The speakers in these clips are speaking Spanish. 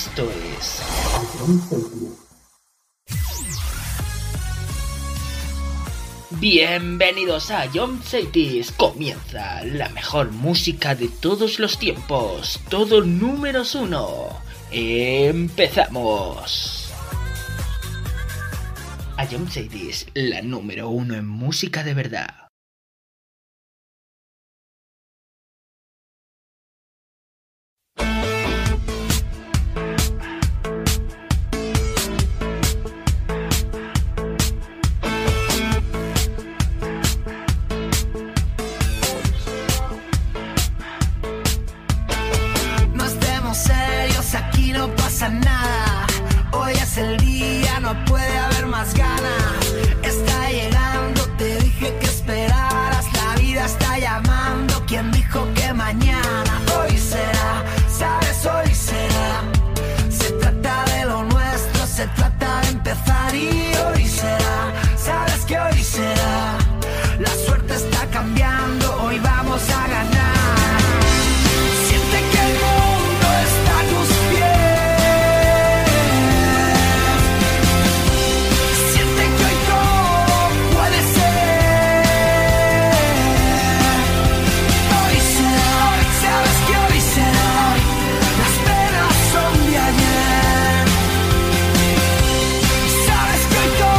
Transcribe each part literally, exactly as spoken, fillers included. Esto es Bienvenidos a John Cetis. Comienza la mejor música de todos los tiempos. Todo números uno. Empezamos. A John Cetis, la número uno en música de verdad. Nada. Hoy es el día, no puede haber más ganas. Está llegando, te dije que esperaras. La vida está llamando, ¿quién dijo que mañana? Hoy será, sabes, hoy será. Se trata de lo nuestro, se trata de empezar. Y hoy será, sabes que hoy será. La suerte está cambiando, hoy vamos a ganar. Siente que el mundo está a tus pies. Let's go!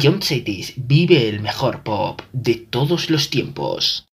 Ayon Saitis vive el mejor pop de todos los tiempos.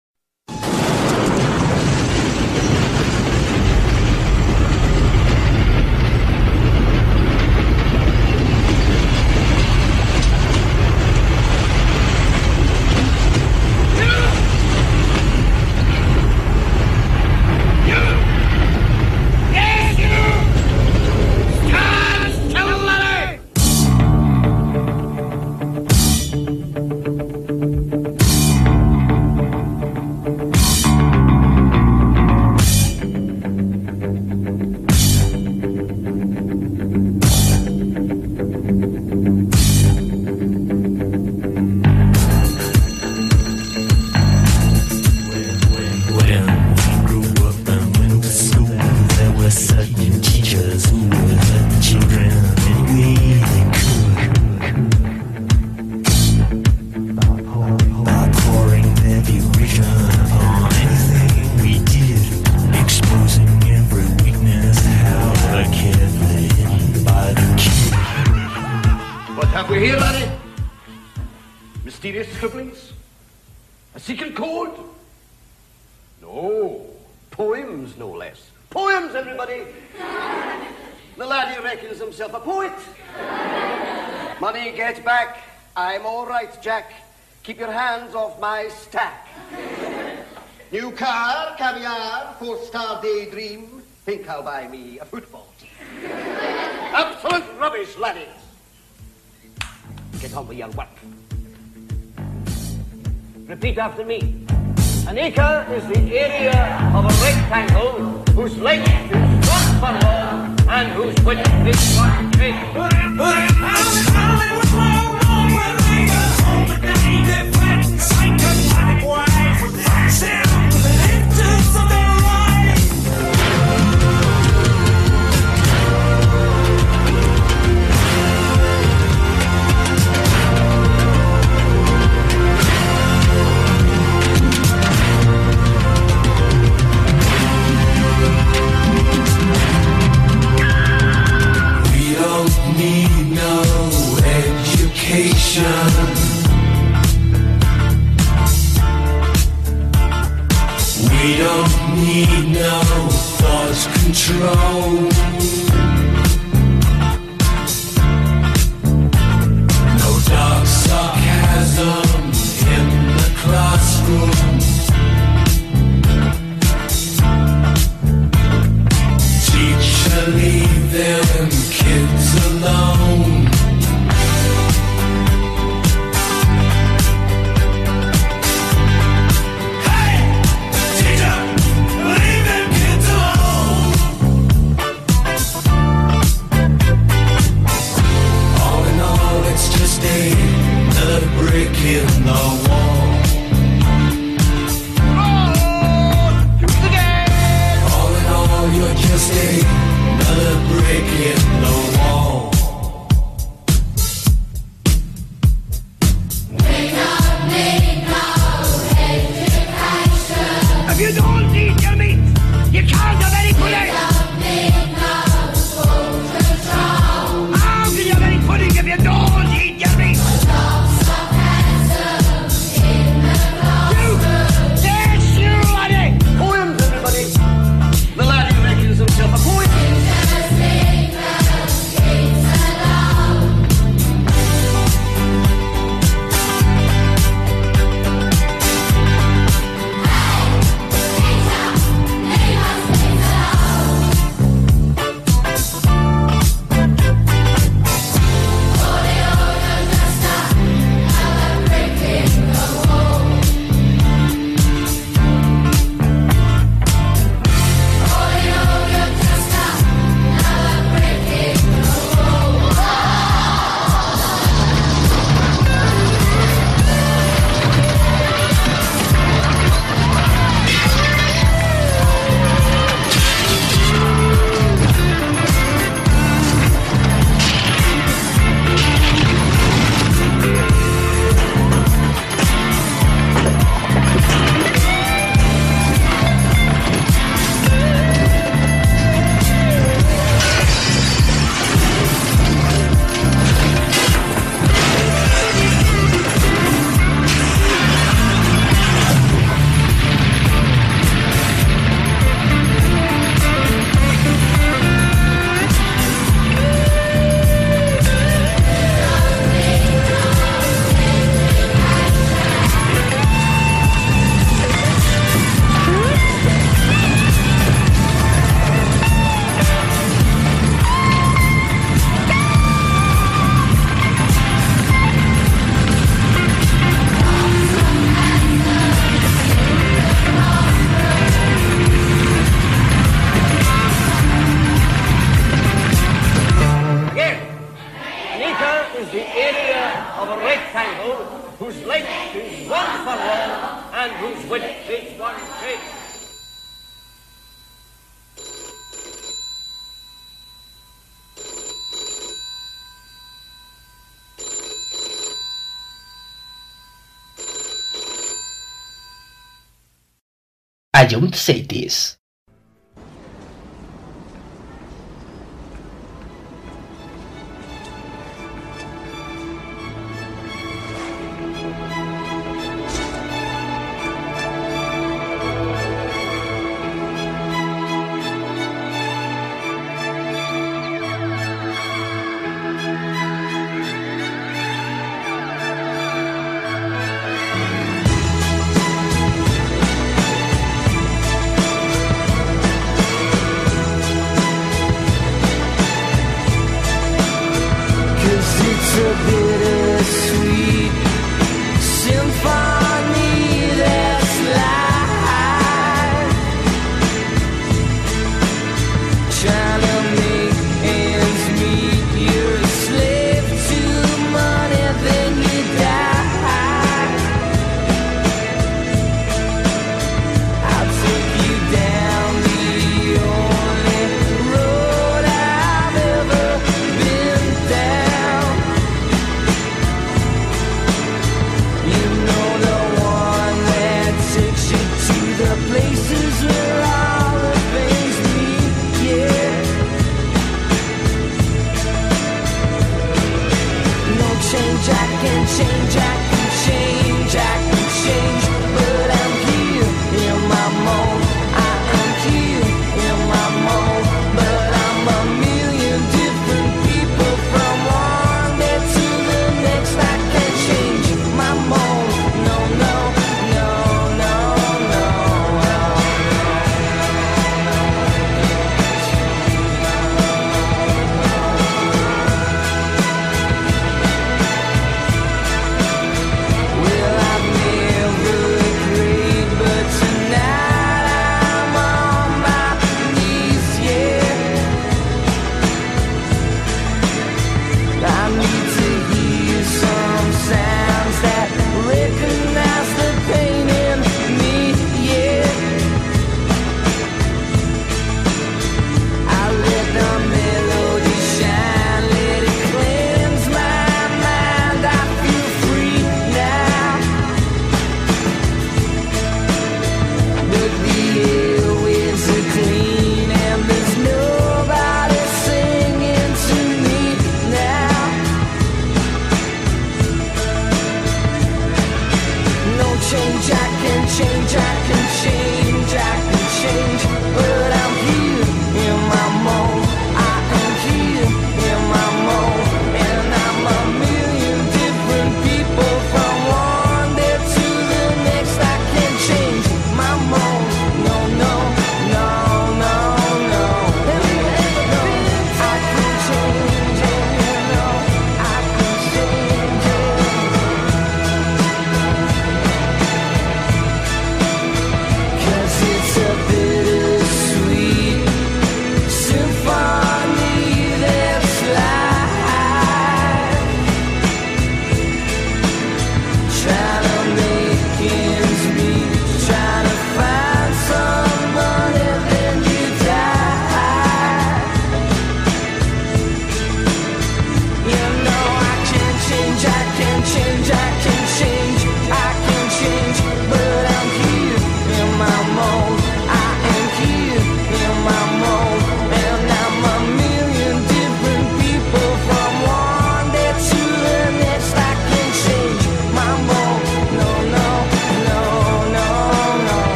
Jack, keep your hands off my stack. New car, caviar, four-star daydream. Think I'll buy me a football team. Absolute rubbish, laddie. Get on with your work. Repeat after me. An acre is the area of a rectangle whose length is one furlong and whose width is one acre. Psychotic wife with action to the edges of their life. We don't need no education. We don't need no thought control. No dark sarcasm in the classroom. Teacher, leave them kids alone. a Jump Seity's.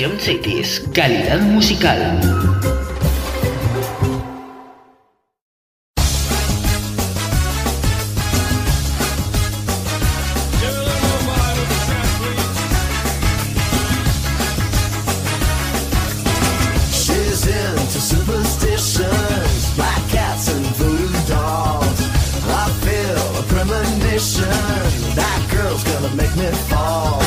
John Cetis, calidad musical. She's into superstitions like definition. That girl's gonna make me fall.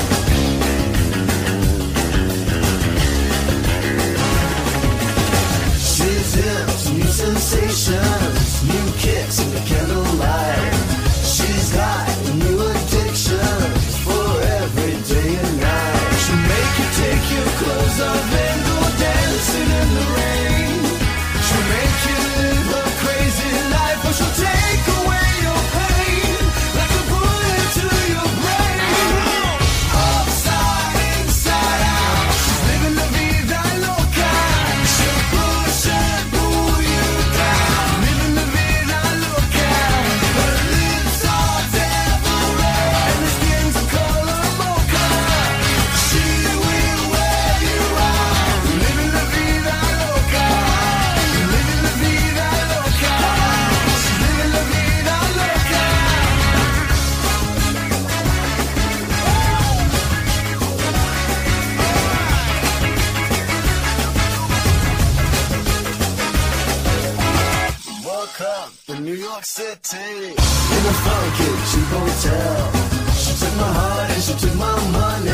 She's hips, new sensations, new kicks in the candlelight. She's got new addictions for every day and night. She'll make you take your clothes off and go dancing in the rain. She'll make you live a crazy life, or she'll take away your pain like a bullet to your brain. Upside, inside out, she's living la vida loca. She'll push and pull you down, living la vida loca. Her lips are devil red and her skin's a color mocha. She will wear you out, living la vida loca, living la vida loca, she's living la vida loca. Welcome to New York City, in a funky cheap hotel. She took my heart and she took my money.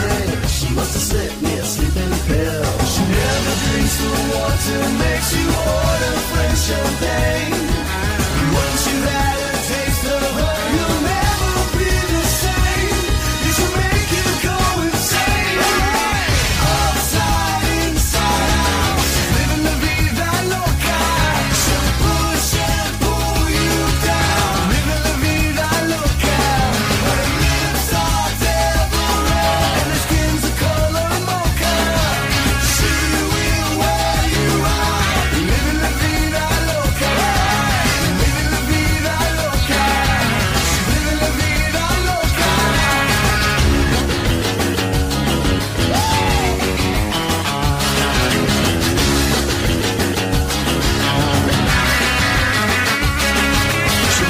She must have slipped me a sleeping pill. She never drinks the water, makes you order French champagne. Once you've had a taste of her, you'll never be the same. You should make it go insane. Upside, inside out, she's living la vida loca. She'll push and pull you down, living la vida loca. Her lips are devil red and her skin's a color mocha. She will wear you out, living la vida loca, living la vida loca, she's living la vida loca. She'll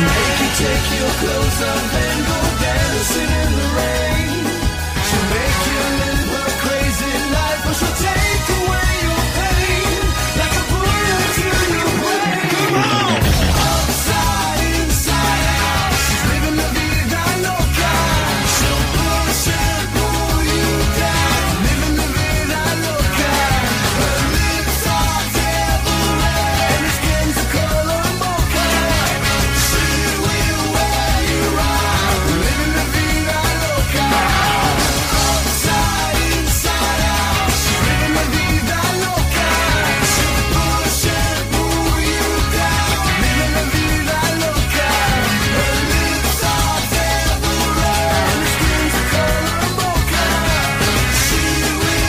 make you take your clothes off and go dancing in the rain. She'll make you live a crazy life, but she'll take away your pain like a bullet to your brain. Upside, inside out, she's living la vida loca. She'll push and pull you down, living la vida loca. Her lips are devil red and her skin's a color mocha. She will wear you out, living la vida loca. Upside, inside out, she's living la vida loca. She'll push and pull you down, living la vida loca. Her lips are devil red and her skin's a color mocha. She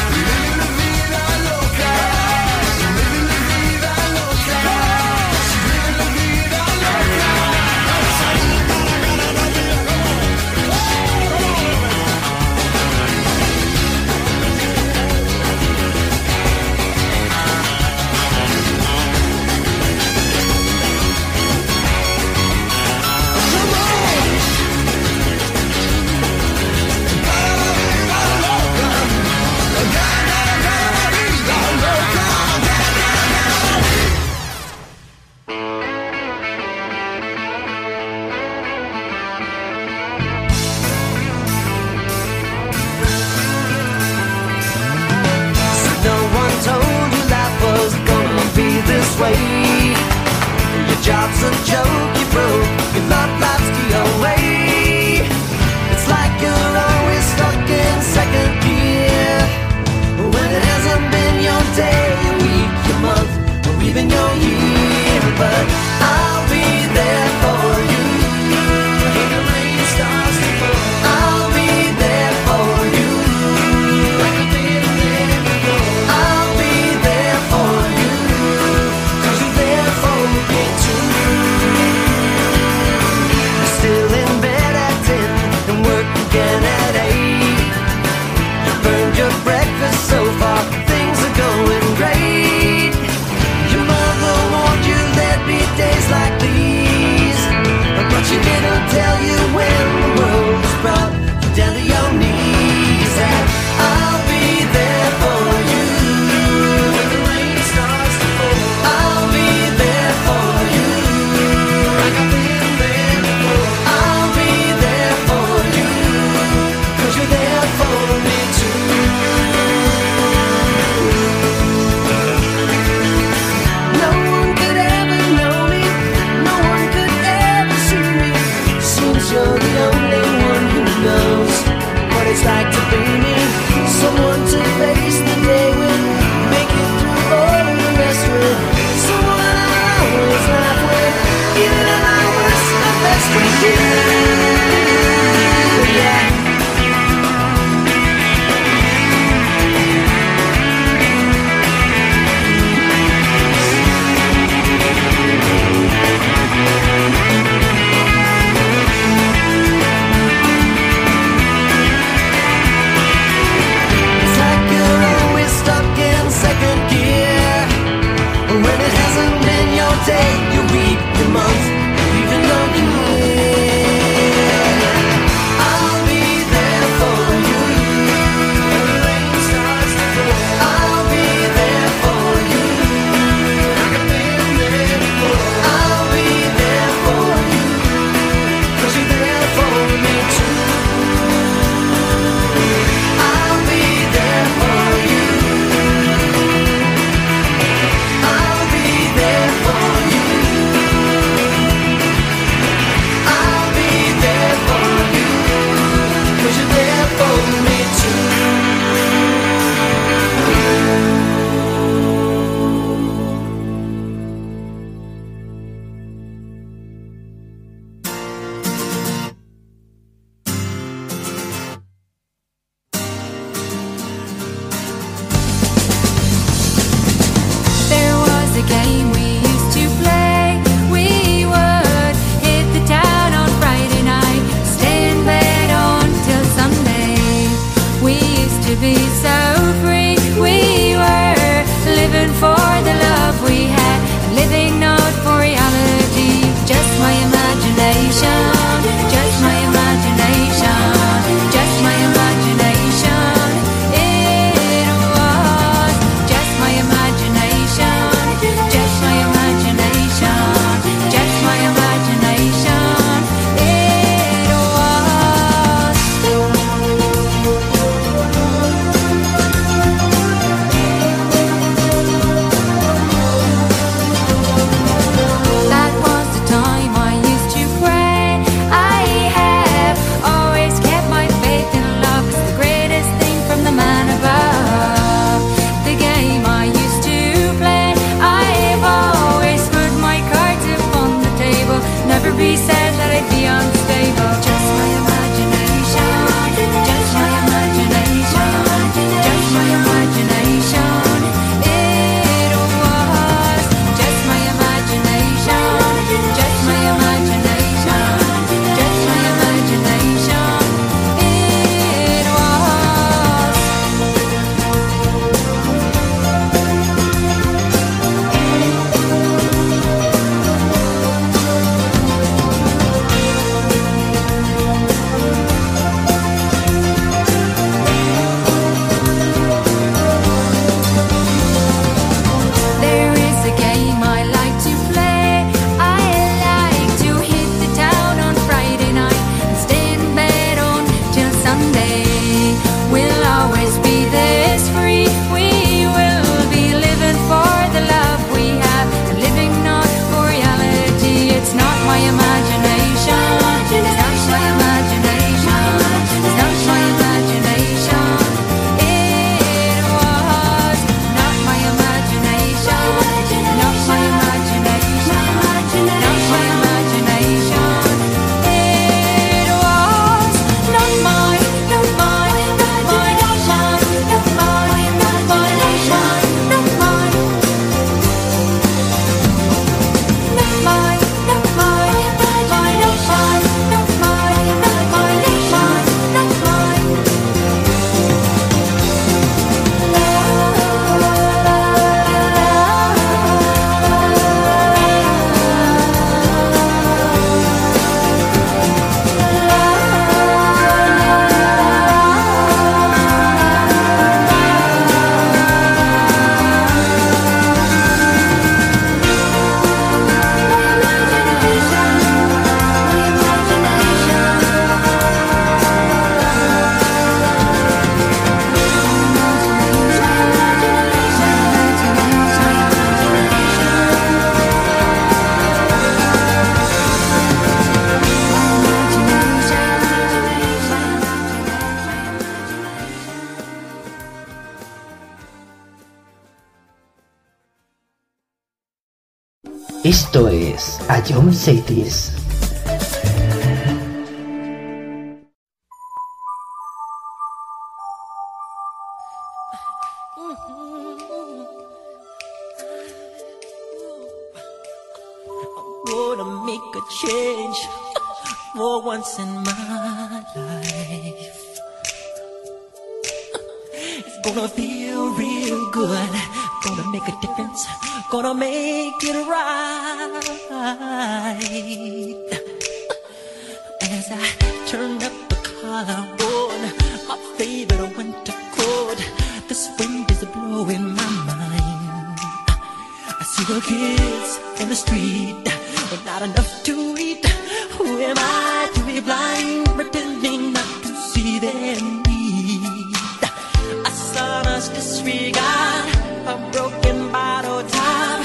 will wear you out, living la vida loca, living la vida loca. So no one told you life was gonna be this way. Your job's a joke, you broke, you thought life's the only. It's like you're always stuck in second gear when it hasn't been your day, your week, your month, or even your year. But I'll be there for you. When the rain starts to fall, I'll be there for you. Like I've been there before, I'll be there for you, 'cause you're there for me too. Esto es Ayon Saitis. Wanna make a change for once in my life. It's gonna feel real good. Gonna make a difference. Gonna make it right. As I turn up the collar on my favorite winter coat, this wind is blowing my mind. I see the kids in the street. But not enough to eat. Who am I to be blind, pretending not to see their need? A sonorous disregard, a broken bottle top,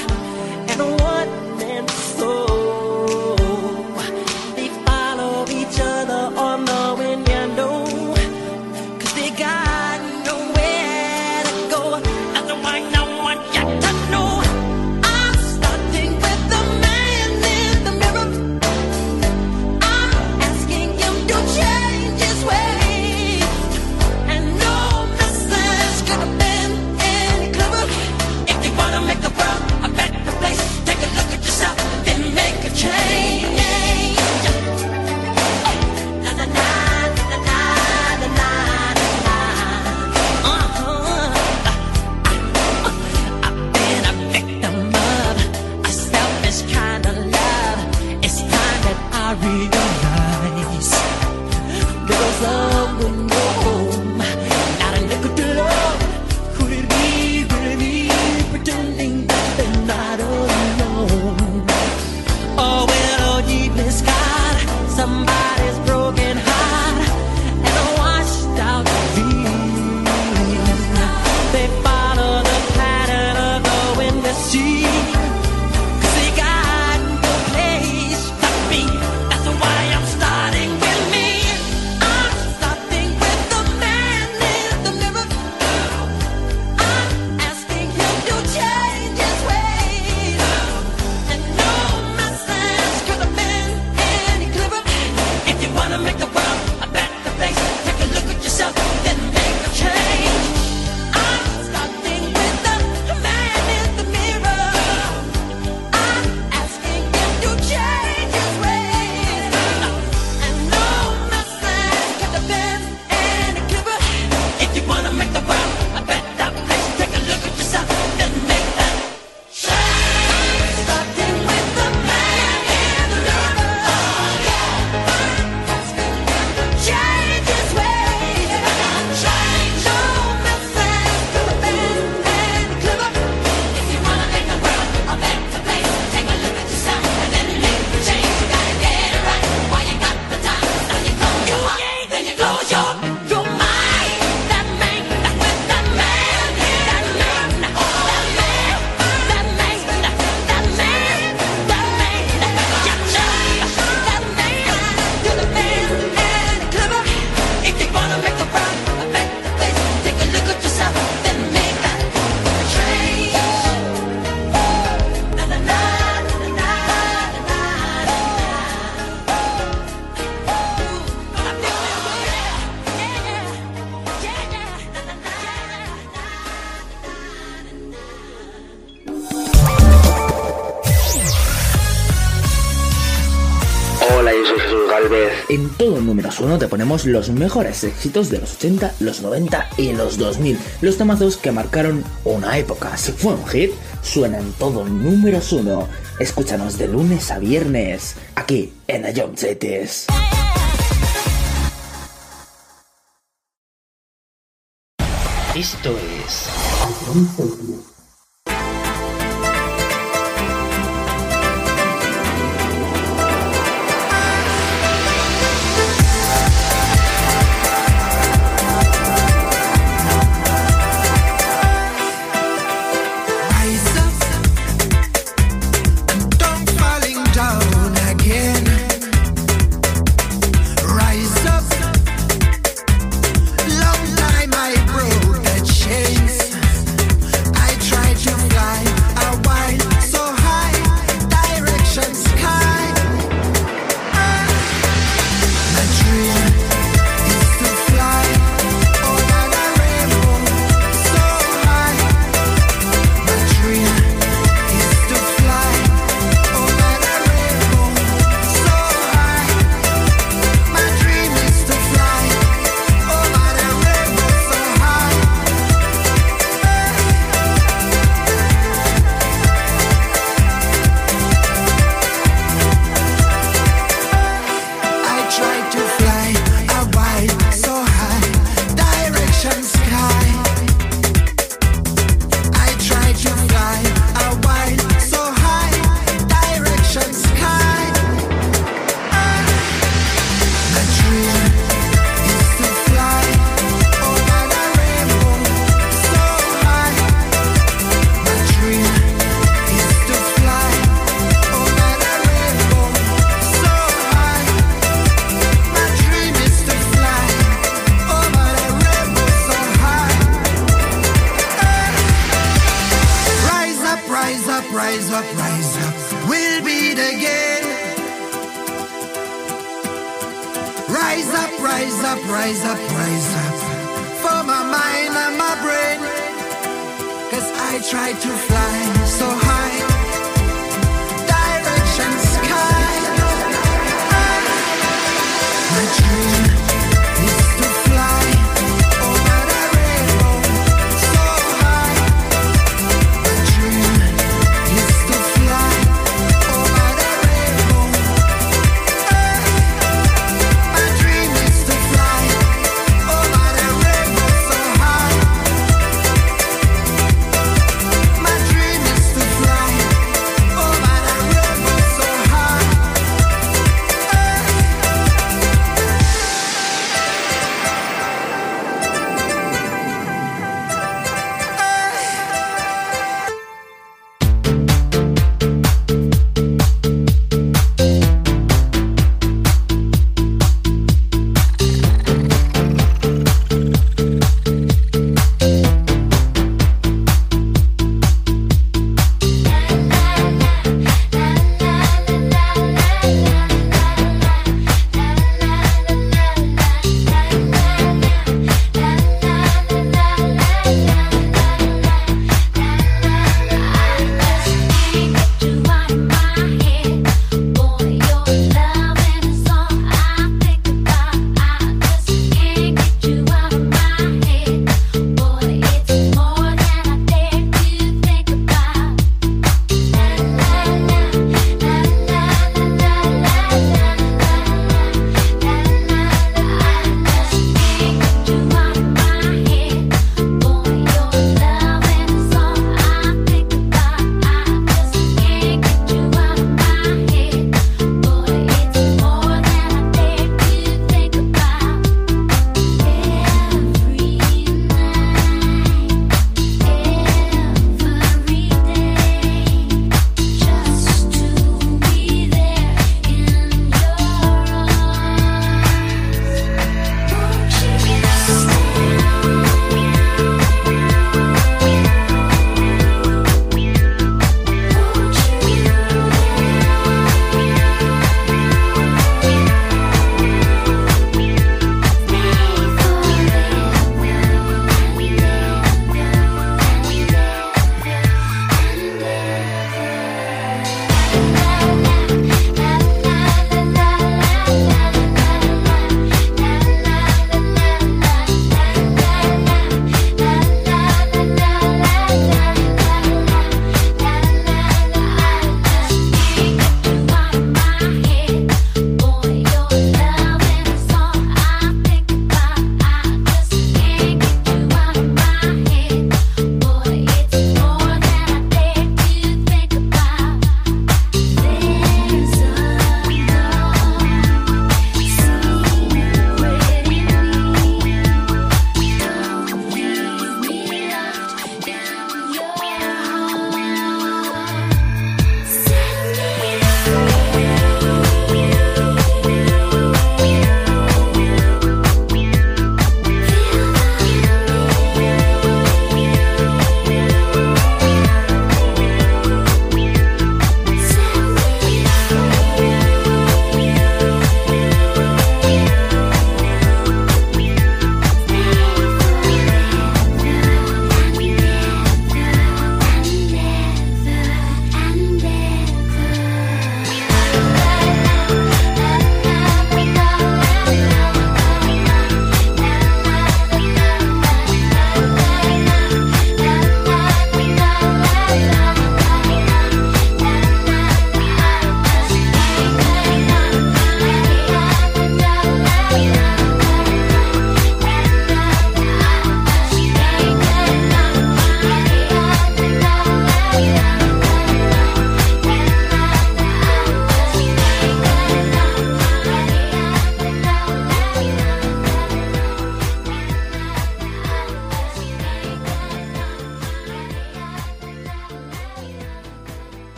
and a one-man soul. They follow each other on the wind, you know, 'cause they got nowhere to go. Otherwise, no one got to know. I'm starting with the man. En todo números uno te ponemos los mejores éxitos de los ochenta, los noventa y los dos mil. Los temazos que marcaron una época. Si fue un hit, suena en todo números uno. Escúchanos de lunes a viernes, aquí en Ayon Saitis. Esto es Ayon Saitis. I try Rise up, rise up, rise up, rise up for my mind and my brain. Cause I try to fly so high, direction sky. My dream is to fly over the rainbow so high. My dream is to fly over the rainbow. My dream is to fly over the rainbow so high. My dream is to fly over the rainbow so high.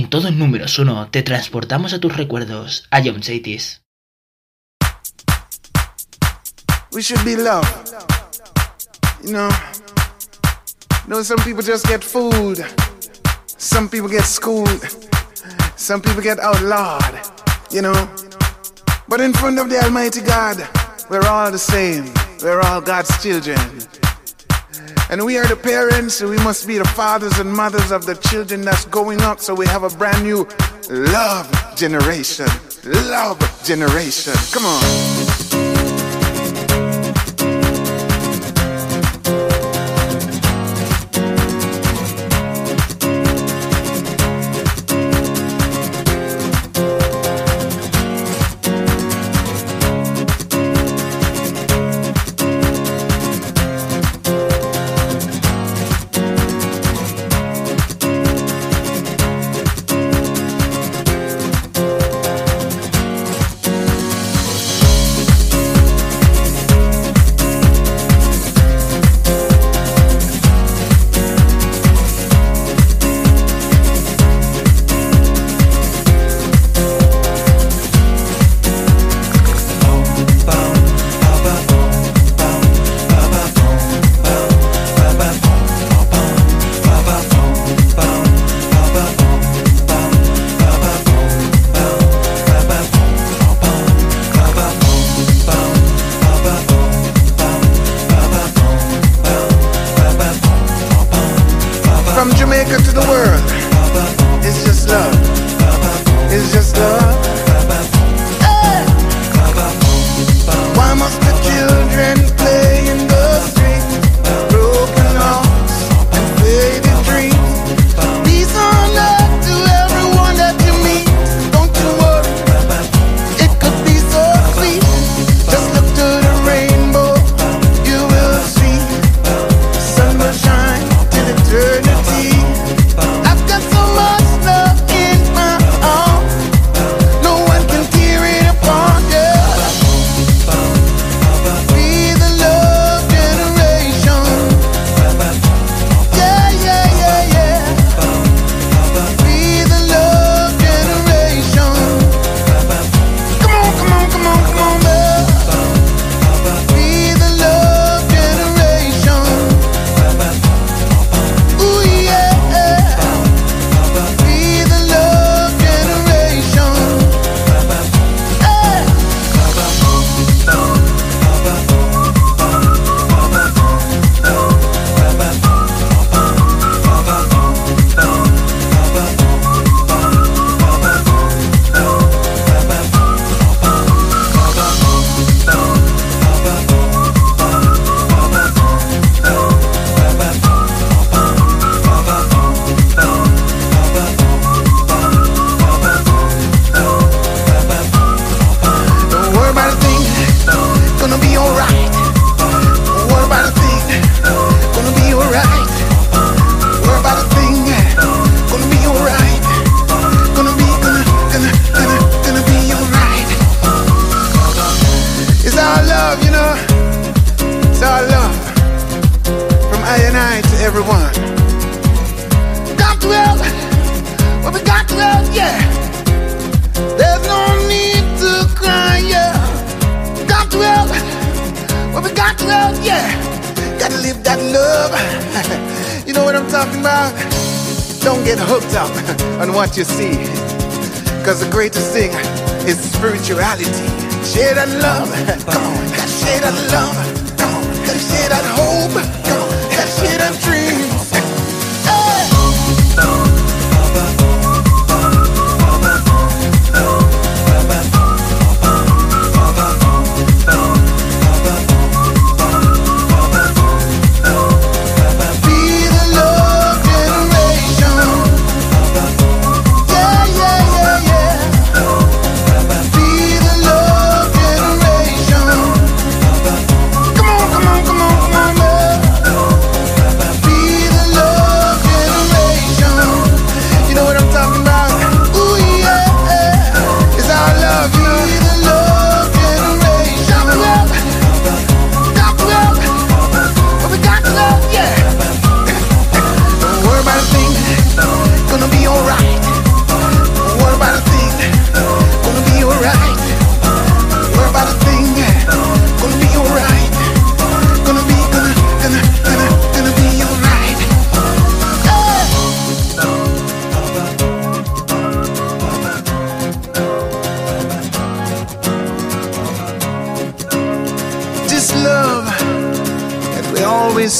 En Todo en Números uno te transportamos a tus recuerdos. Ayon Saitis. We should be loved. You know, you know, some people just get fooled. Some people get schooled. Some people get outlawed, you know. But in front of the Almighty God, we're all the same. We're all God's children. And we are the parents, so we must be the fathers and mothers of the children that's going up, so we have a brand new love generation. Love generation. Come on.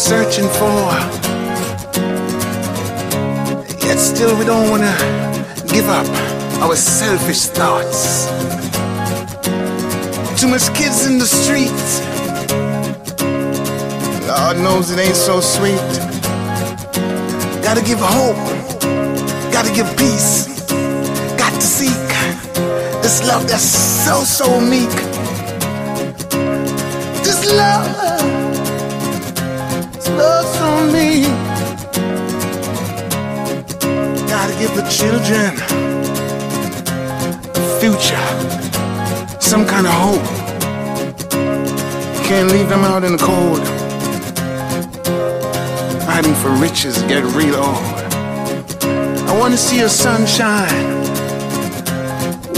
searching for. Yet still we don't wanna give up our selfish thoughts. Too much kids in the streets. Lord knows it ain't so sweet. Gotta give hope, gotta give peace. Got to seek this love that's so, so meek. This love loves on me. Gotta give the children a future, some kind of hope. Can't leave them out in the cold, hiding for riches, get real old. I wanna see your sunshine,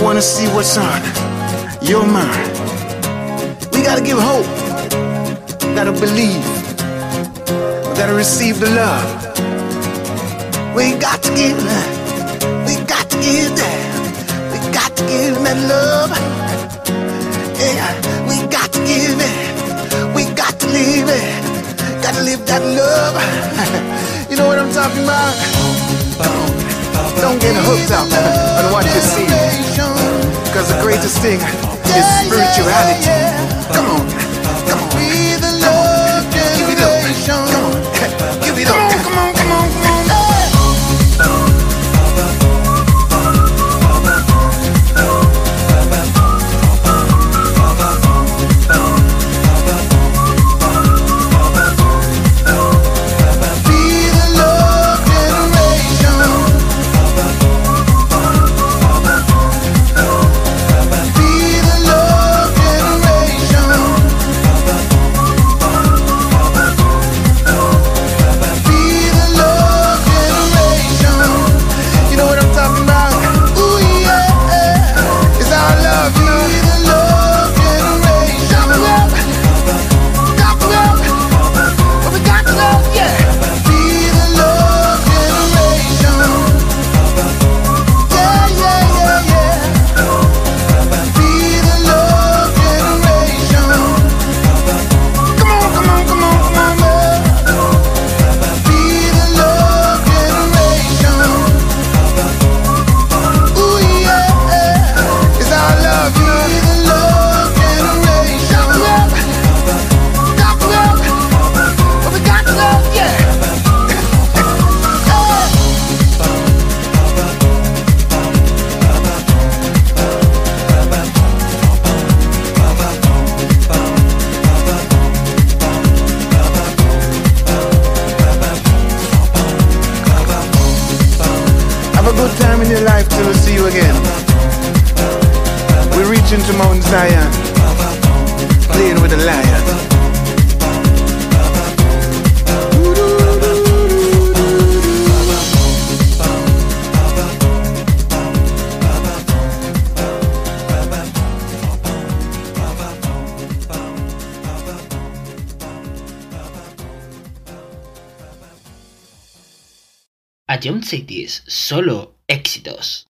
wanna see what's on your mind. We gotta give hope, gotta believe, gotta receive the love. We got to give, we got to give that, we got to give that love. Yeah, we got to give it, we got to live it, gotta live that love. You know what I'm talking about? Don't get hooked up on what you see, cause the greatest thing is spirituality. Come on, come on, give it up, come on. Give it up, come on, come on, come on. John Cetis, solo éxitos.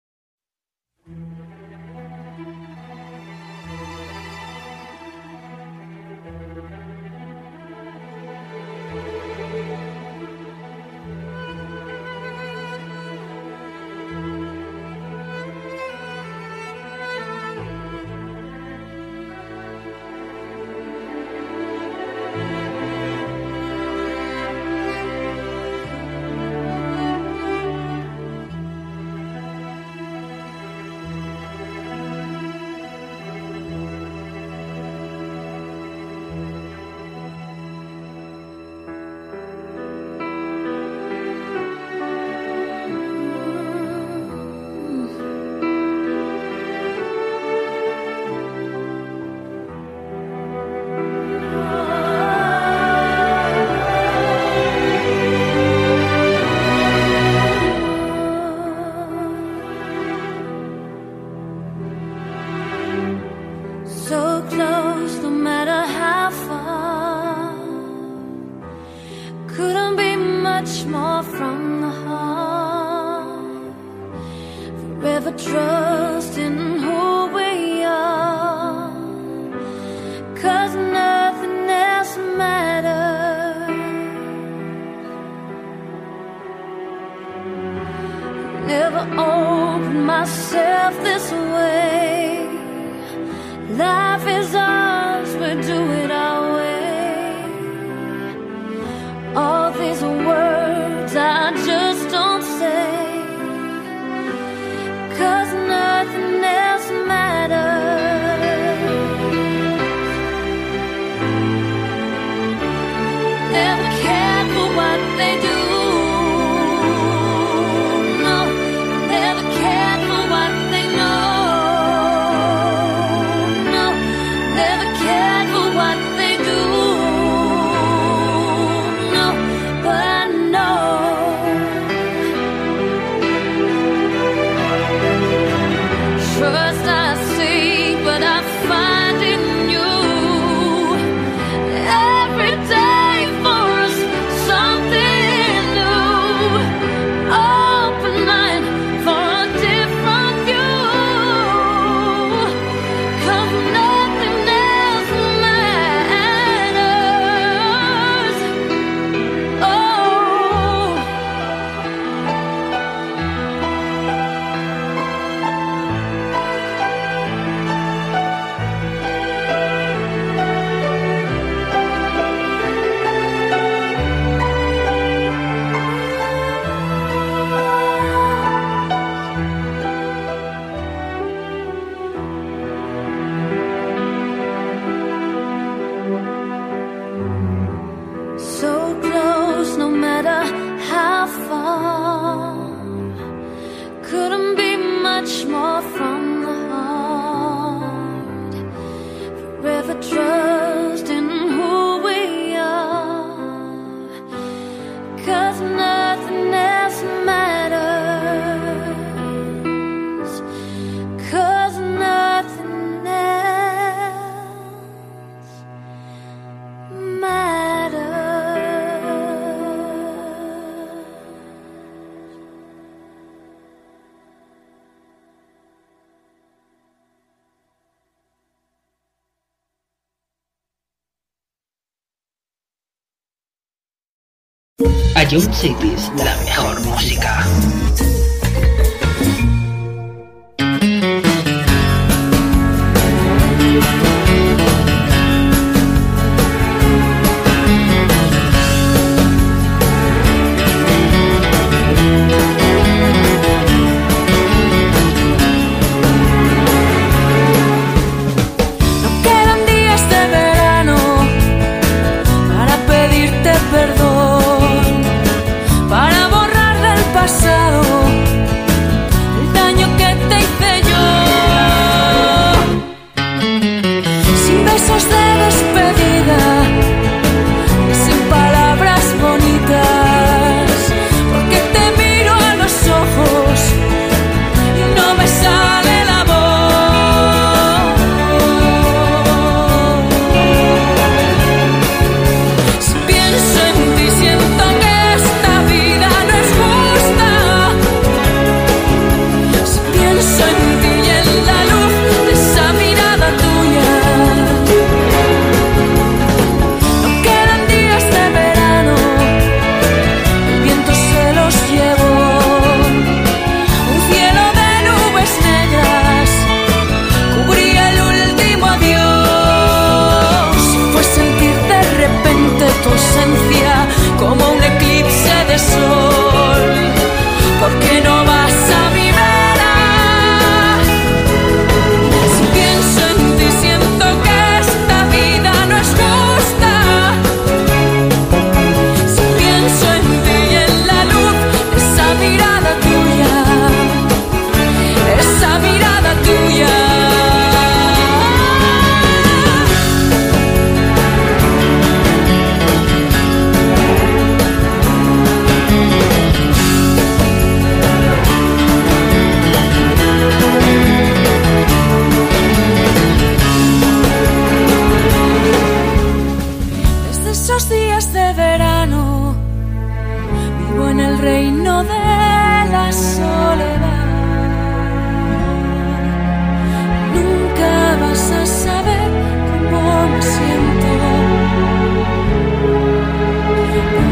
Cause nothing else matters. never opened myself this way. Life is ours, we do it our way. All these words I just don't say, cause nothing else matters.John Cetis, la mejor música.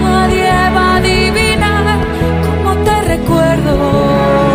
Nadie va a adivinar cómo te recuerdo.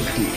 Seity's. Tomorrow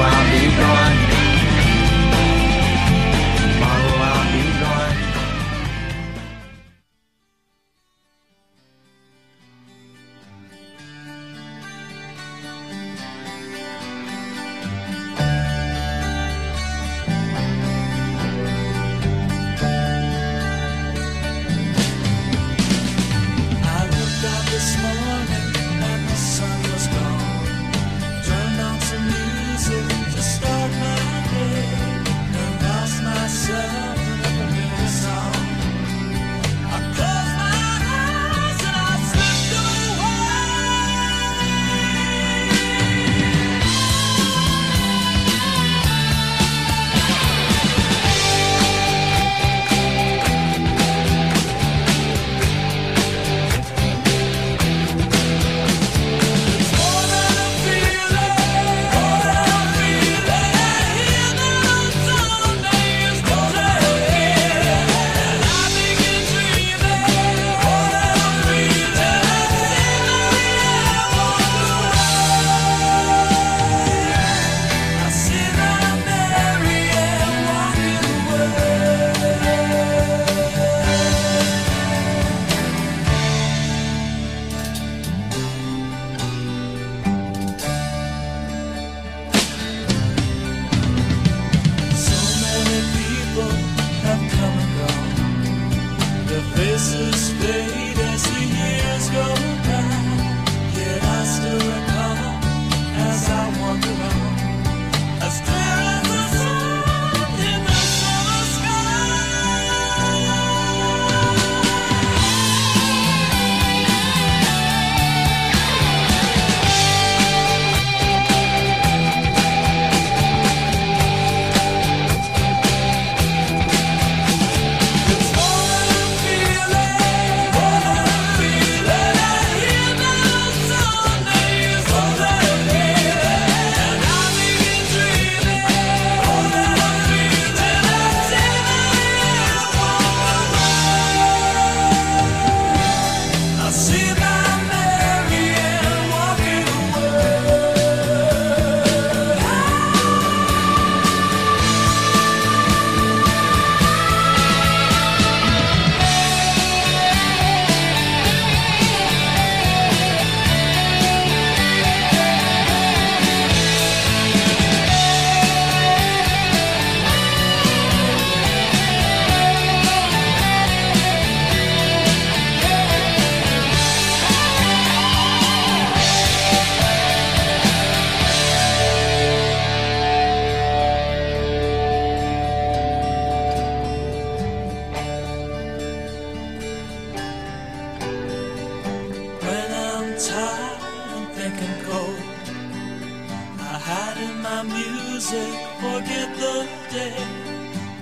I'll music, forget the day,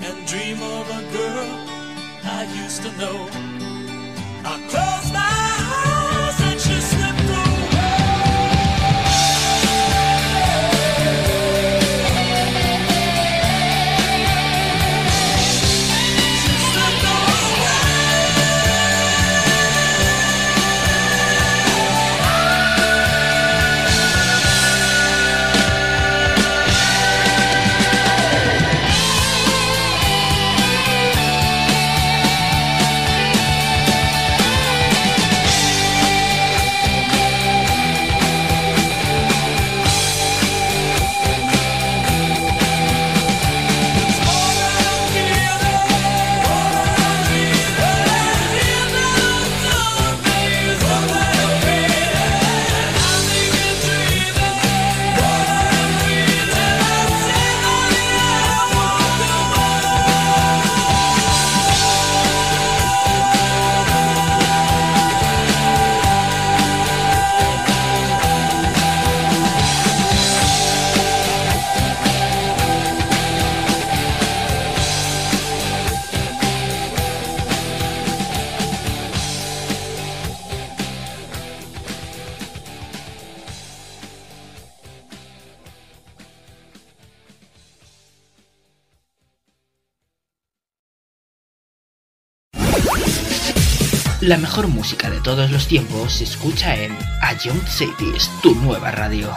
and dream of a girl I used to know. I close my eyes and she slipped away. La mejor música de todos los tiempos se escucha en Ayon Saitis, tu nueva radio.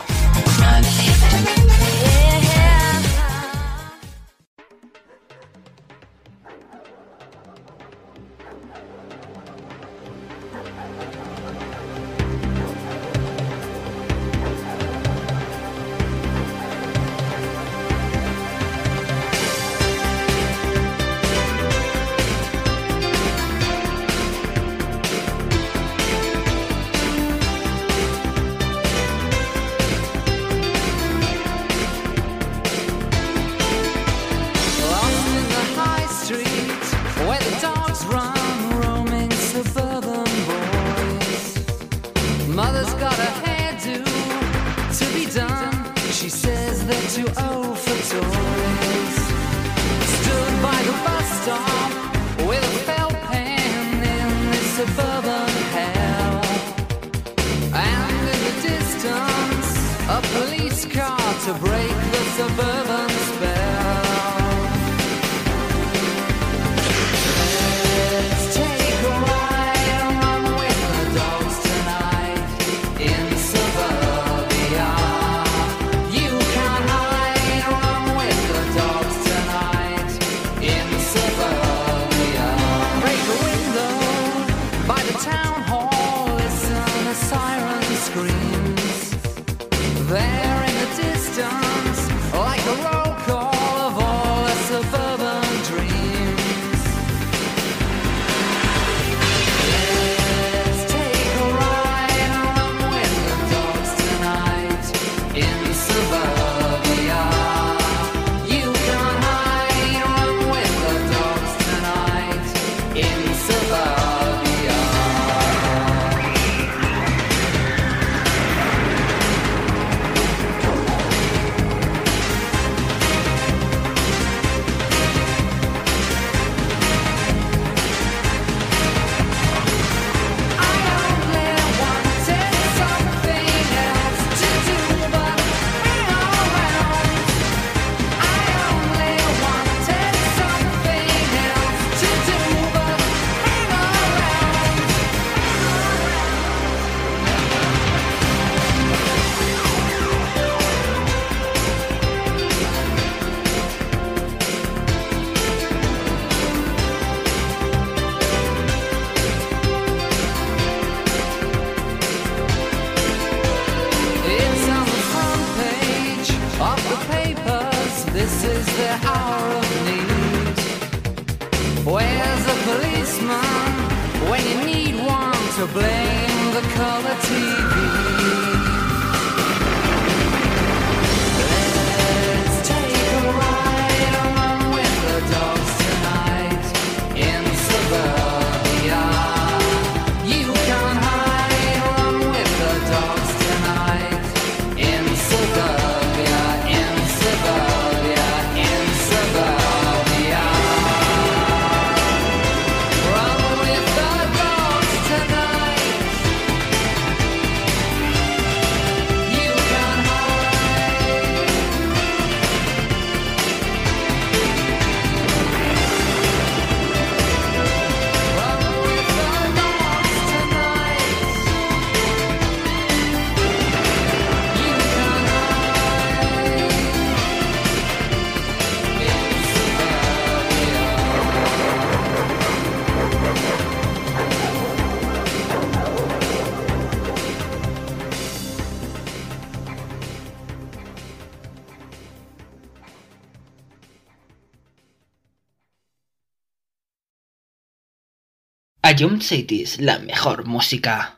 Suburbia, in suburbia. Ayon Saitis, la mejor música.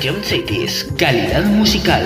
John Cetis, calidad musical.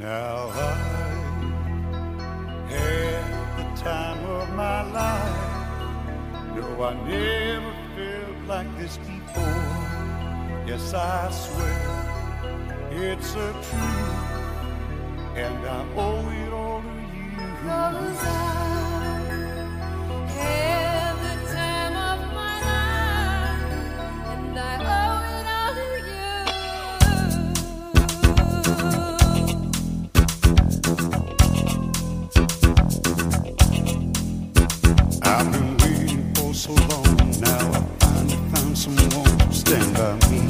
Now I had the time of my life. No, I never felt like this before. Yes, I swear it's a truth, and I owe it all to you. Cause I had the time of my life, and I owe I've been waiting for so long. Now I finally found someone to stand by me.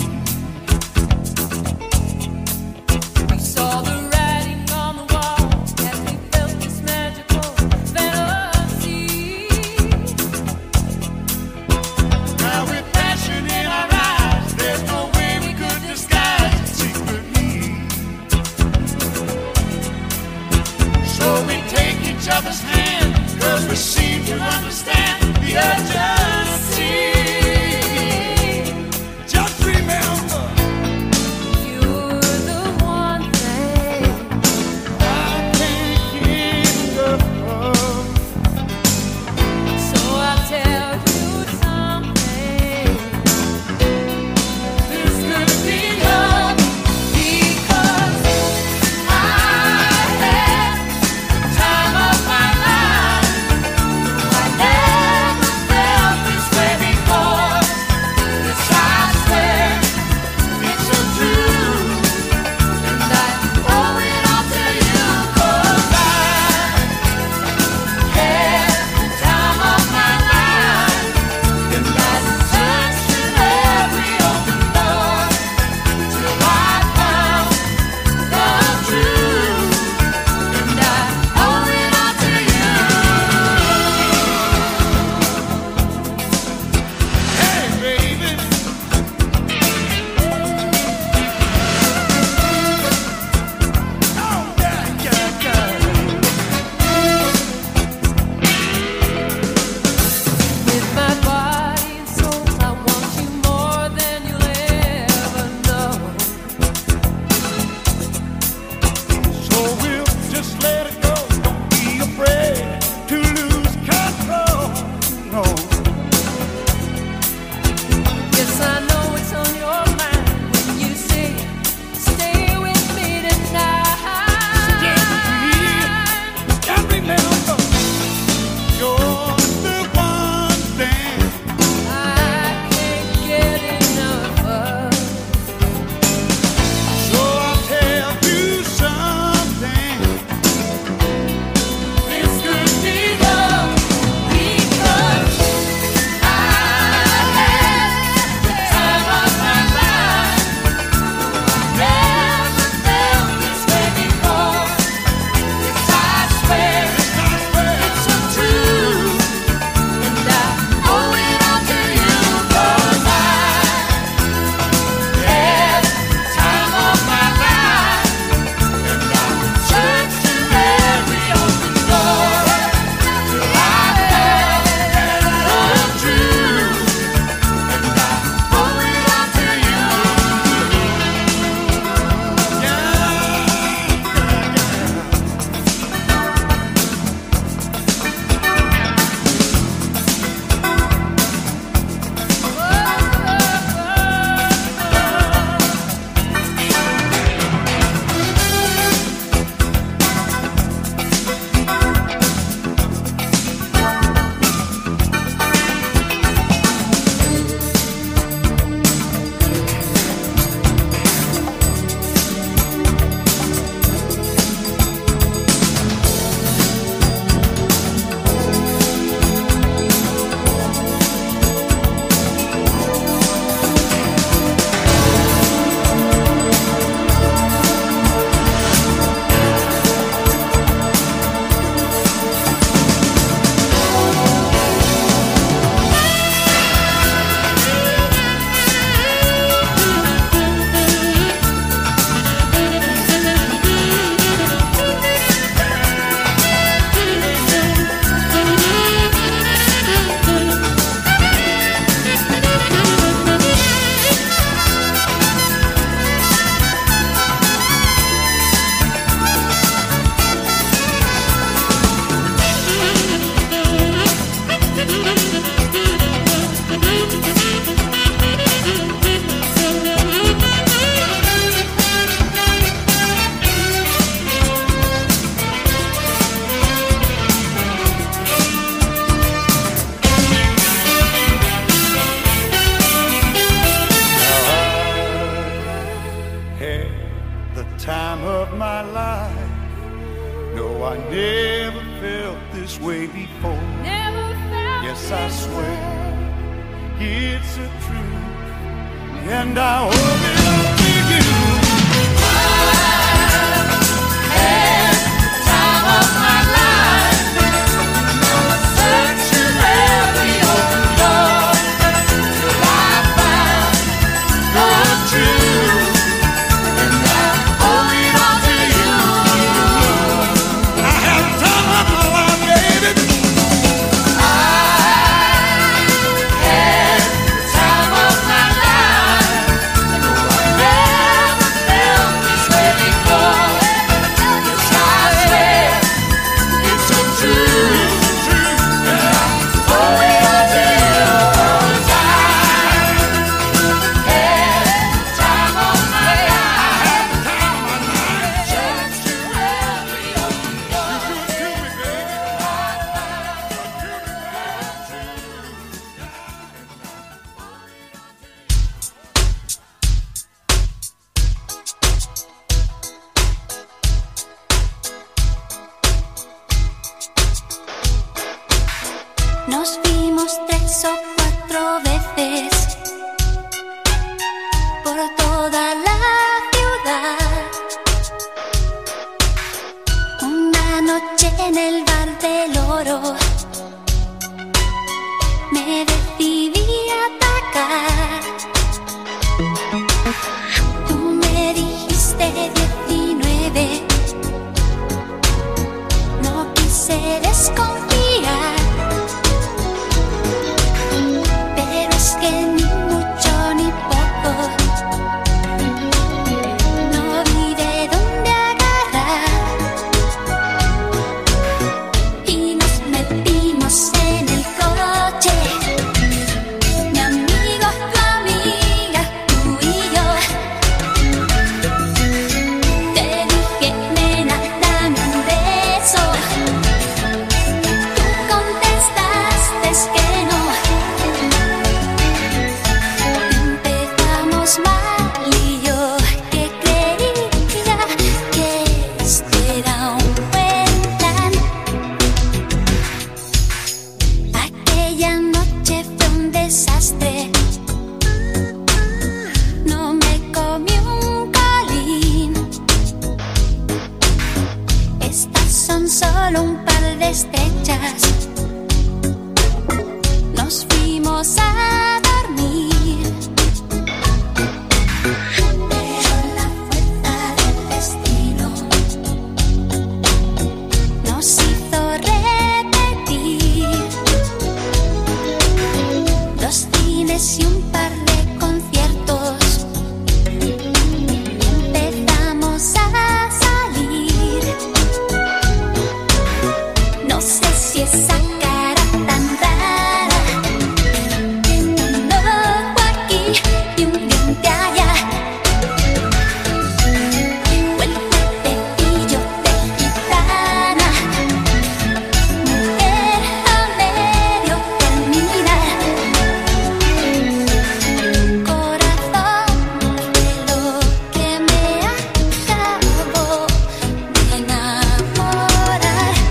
We saw the writing on the wall, and we felt this magical fantasy. Now with passion in our eyes, there's no way we could disguise it secretly. So we take each other's hands, 'cause we seem to understand the urgency. Just remember, you're the one thing. the time of my life. No, I never felt this way before. Never felt yes, this I swear way. It's the truth, and I owe it all to you. I had the time of my life. I was searching every open door till I found the truth, and I owe it all to you. I had the time of my life, baby. I had the time of my life. I know I never felt this way before. Yes, I swear it's the truth, and I owe it all to you. 'Cause I had the time of my life. Searched through every open door. Nos vimos tres o cuatro veces por toda la ciudad. Una noche en el bar del Oro me decidí a atacar. Tú me dijiste diecinueve, no quise desconfiar. Pero es que ni mucho ni poco, no vi de dónde agarrar. Y nos metimos en el coche, mi amigo, tu amiga, tú y yo. Te dije, nena, dame un beso. Tú contestaste es que no. Empezamos mal y yo que creía que esto era un buen plan. Aquella noche fue un desastre, no me comí un colín. Estas son solo un par de estrechas, nos fuimos a dormir. Pero la fuerza del destino nos hizo repetir dos cines y un par de conciertos. Empezamos a salir. No sé si esa cara tan rara, un ojo aquí y un diente allá, vuelta de pillo de gitana, mujer a medio terminar. Corazón de lo que me acabo de enamorar. Y nos metimos en el coche, mi amigo, tu amiga, tú y yo. Te dije, nena, dame un beso. Tú contestaste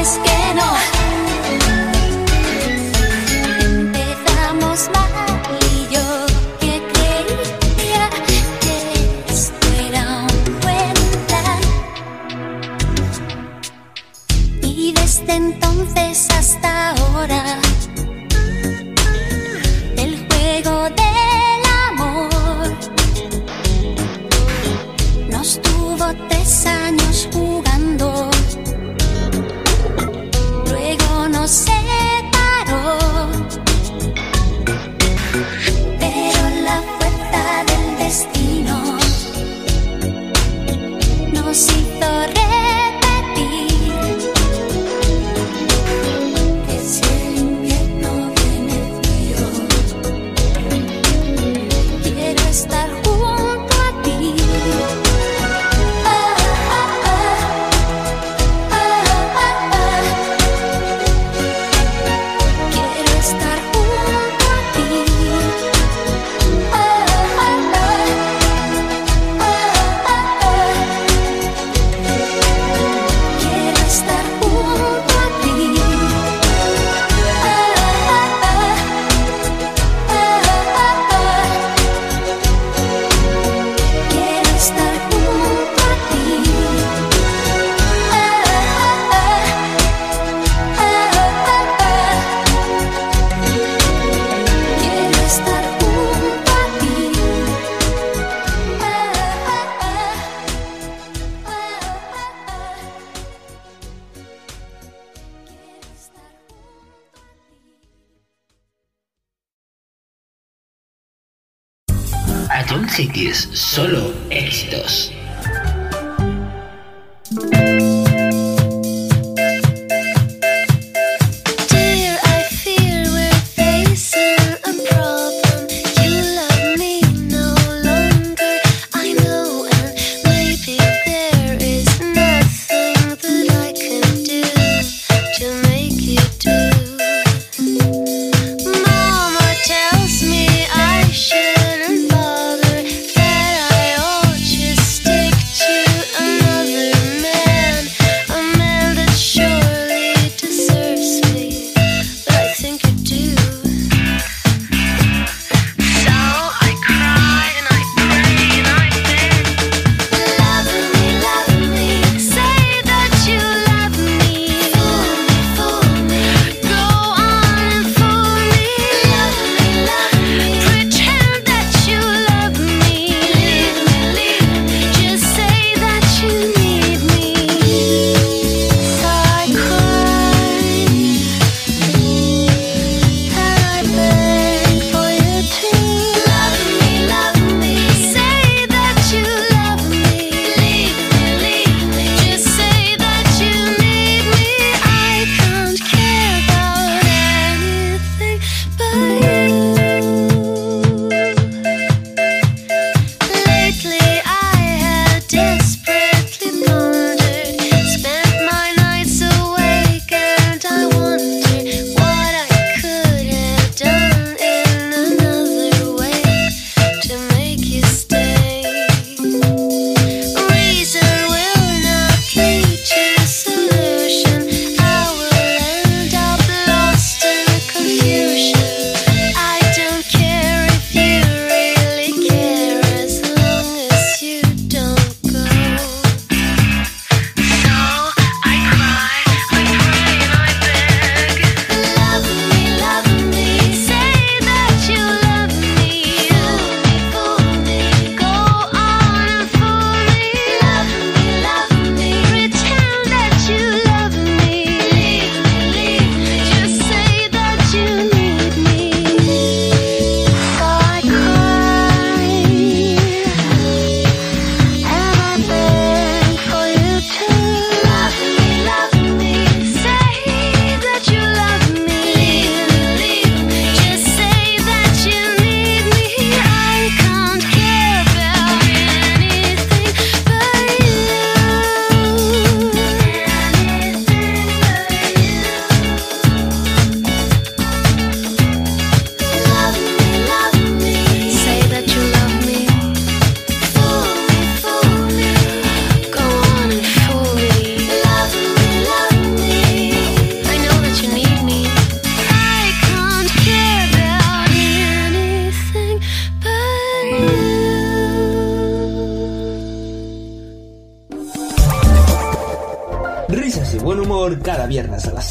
es que no. Empezamos mal y yo que creía que esto era un buen plan. Y desde entonces hasta ahora, el juego del amor nos tuvo tres años jugando a John Cetis, solo éxitos.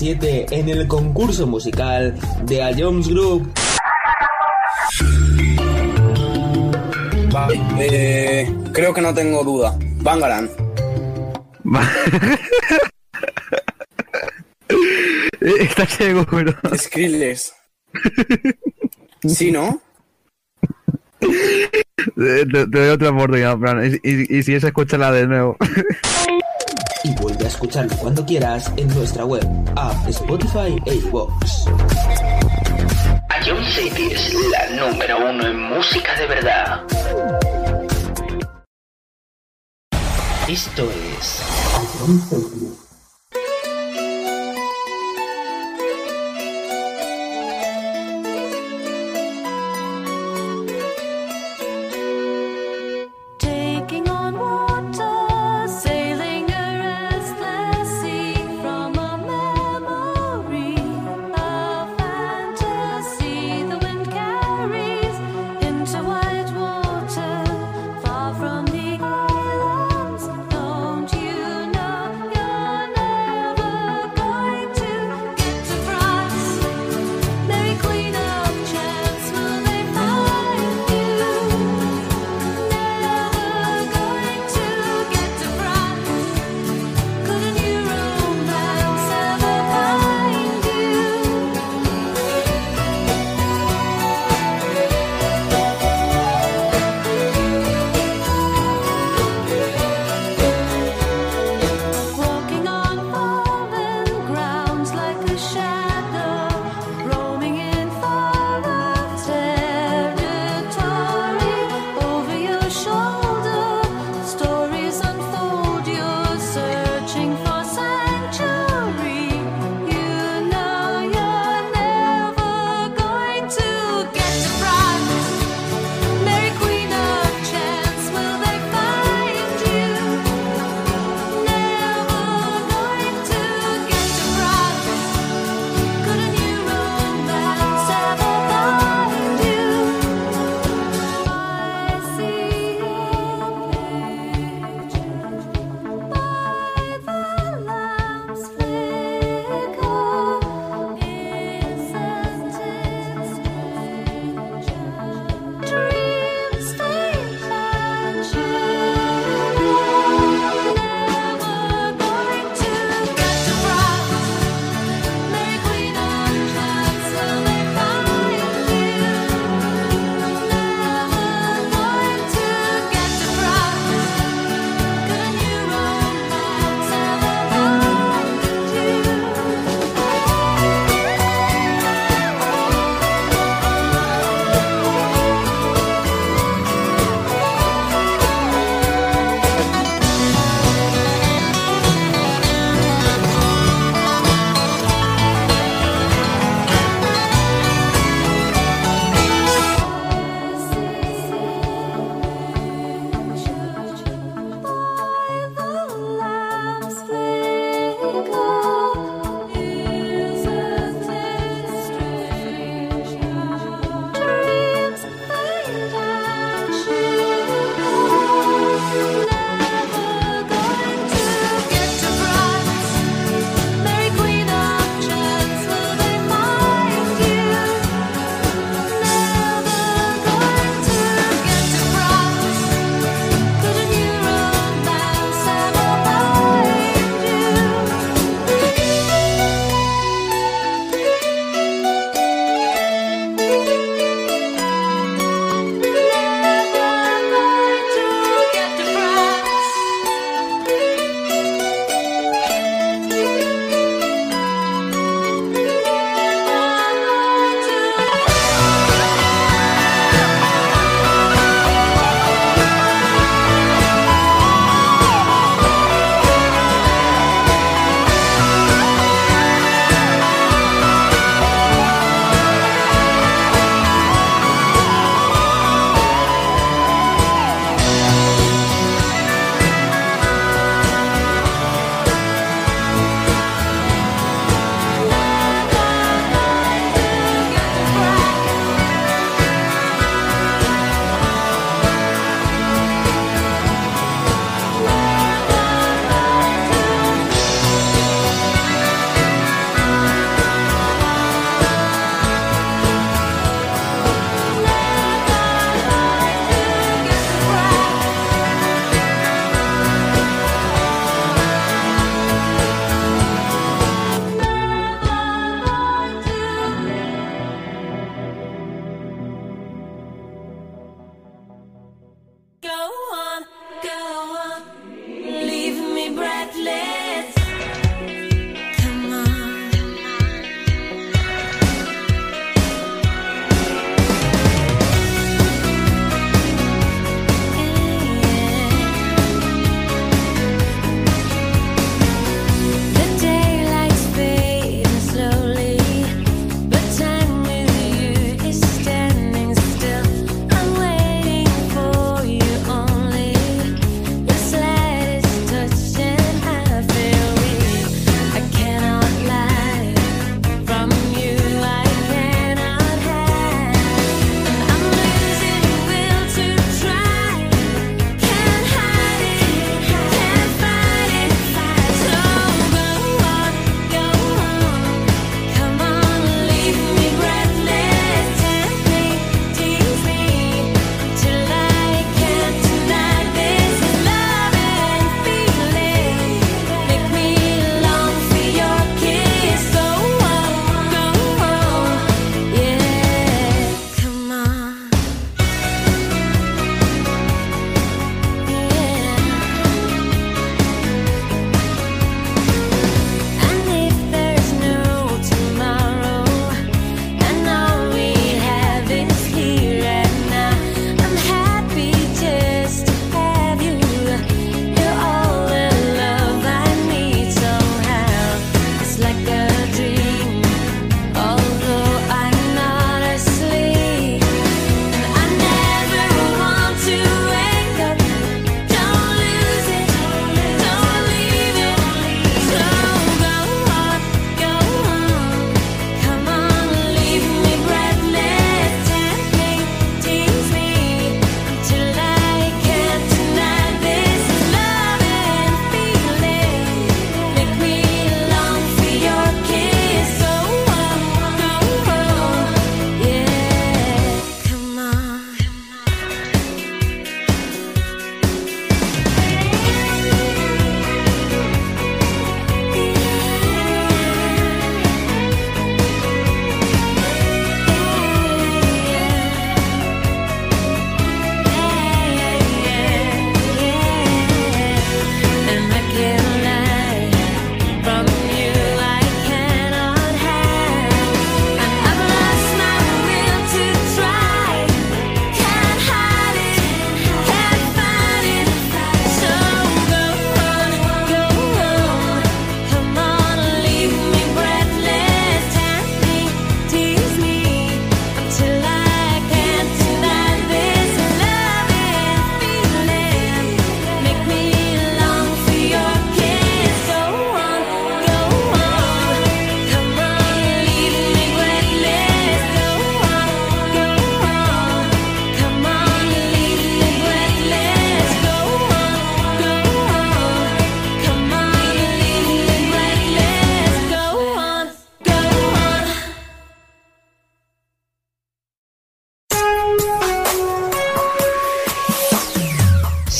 siete en el concurso musical de Ayon Group. Vale, eh, creo que no tengo duda. Bangaran. Está ciego, pero... Skrilless. ¿Sí, no? Te, te doy otra oportunidad, Fran. Y, y, y si es, escúchala de nuevo. Y vuelve a escucharlo cuando quieras en nuestra web, app, Spotify e iVoox. Ayon Saitis, la número uno en música de verdad. Esto es... Ayon Saitis.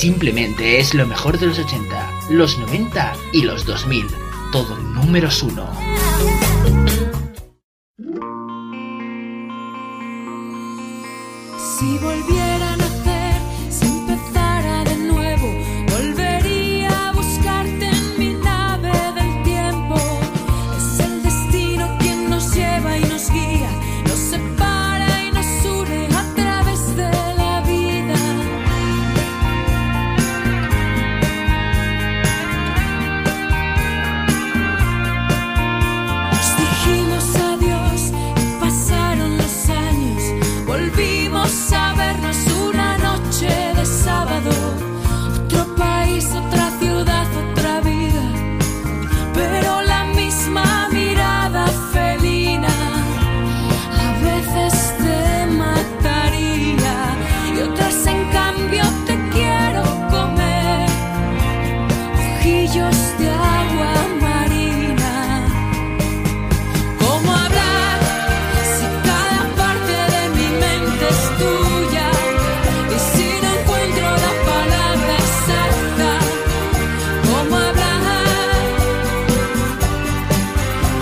Simplemente es lo mejor de los ochenta, los noventa y los dos mil. Todo números uno. Si volviera a nacer, si empezara de nuevo, volvería a buscarte en mi nave del tiempo. Es el destino quien nos lleva y nos guía, nos separa y nos une a través de la vida. Nos dijimos adiós y pasaron los años, volvimos a vernos una noche de sábado, otro país, otra ciudad, otra vida, pero la misma mirada felina. A veces te mataría y otras en cambio te quiero comer, ojillos de agua marina. ¿Cómo hablar si cada parte de mi mente es tuya? Y si no encuentro la palabra exacta, ¿cómo hablar?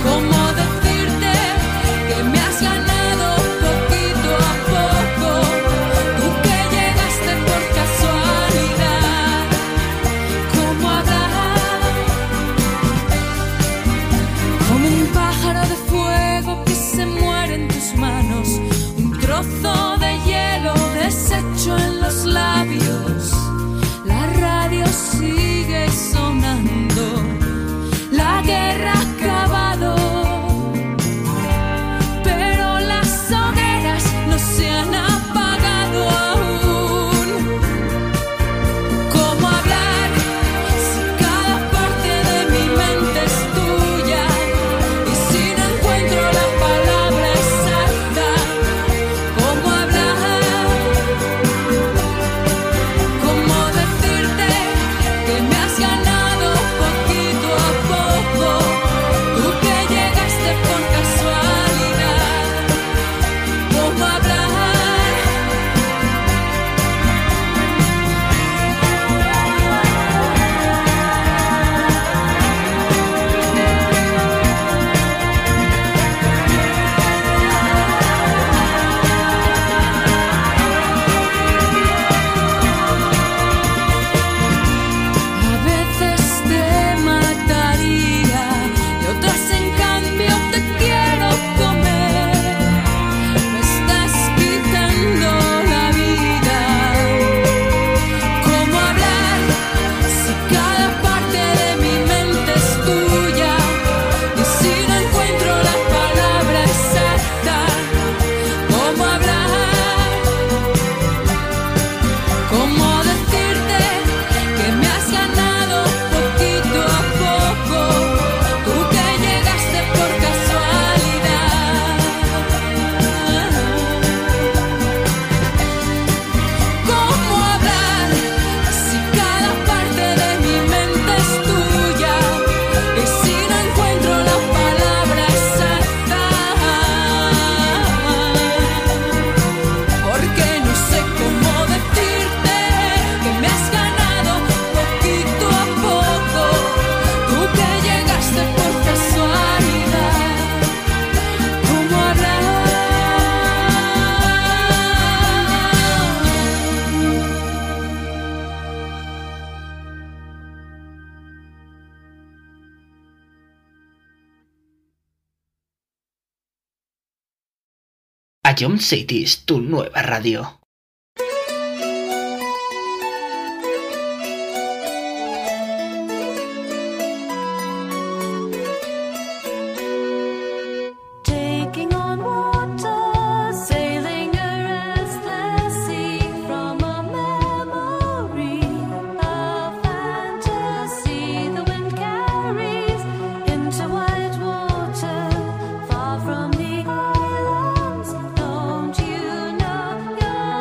¿Cómo decirte que me has ganado poquito a poco? Tú que llegaste por casualidad. ¿Cómo hablar? Como un pájaro de fuego que se muere en tus manos, un trozo de hielo deshecho en los labios. La radio sigue sonando, la guerra ha acabado, pero las hogueras no se han apagado aún. ¿Cómo hablar si cada parte de mi mente es tuya? Y si no encuentro la palabra exacta, ¿cómo hablar? ¿Cómo decirte que me has ganado poquito a poco? Tú que llegaste por casualidad. ¿Cómo hablar? A veces te mataría y otras en cambio te quiero comer. Me estás quitando la vida. ¿Cómo hablar si cada parte de mi mente es tuya? Y si no encuentro la palabra exacta, ¿cómo hablar? ¿Cómo decirte que me has ganado poquito a poco? Tú que llegaste por casualidad. ¿Cómo hablar si cada parte de mi mente es tuya? Y si no encuentro la palabra exacta, porque no sé cómo decirte que me has ganado poquito a poco, tú que llegaste por casualidad. ¿Cómo hablar? A John Cetis, tu nueva radio. Taking on water, sailing across the sea, from a memory, a fantasy. The wind carries into white water, far from the islands. Don't you know you're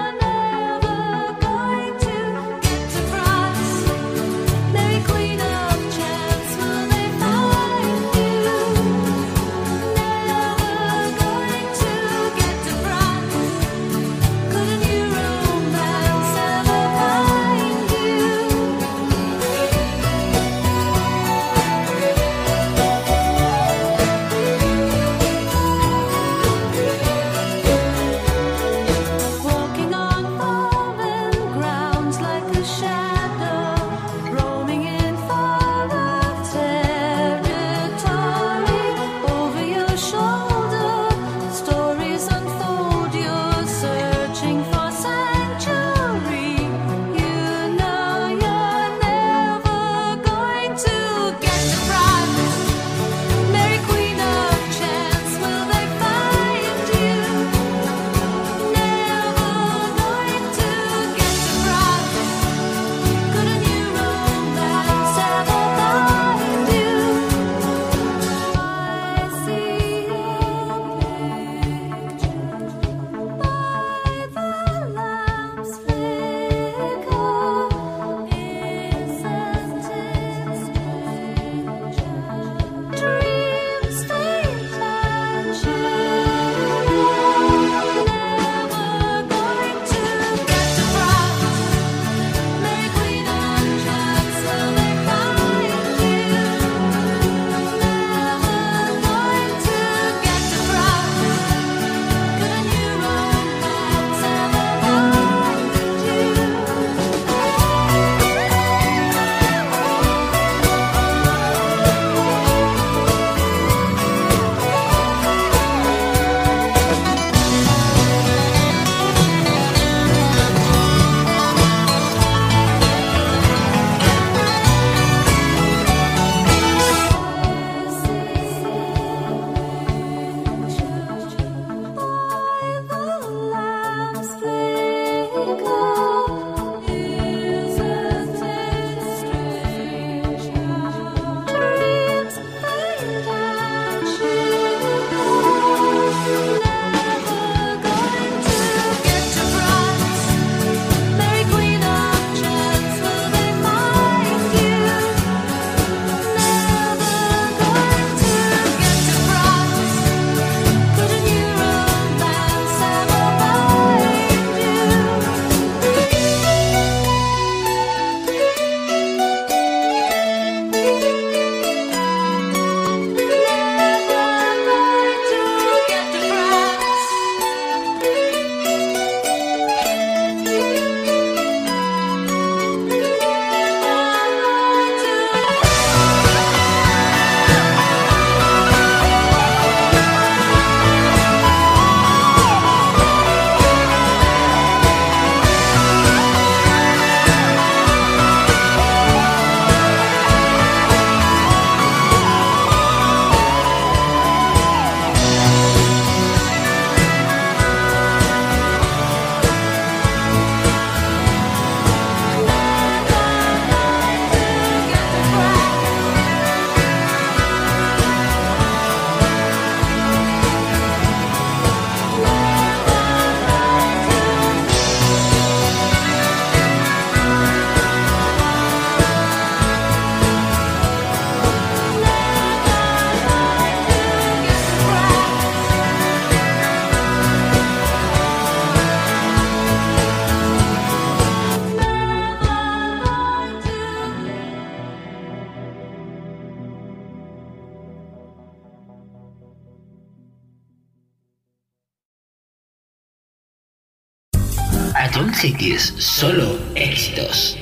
John Cetis, solo éxitos.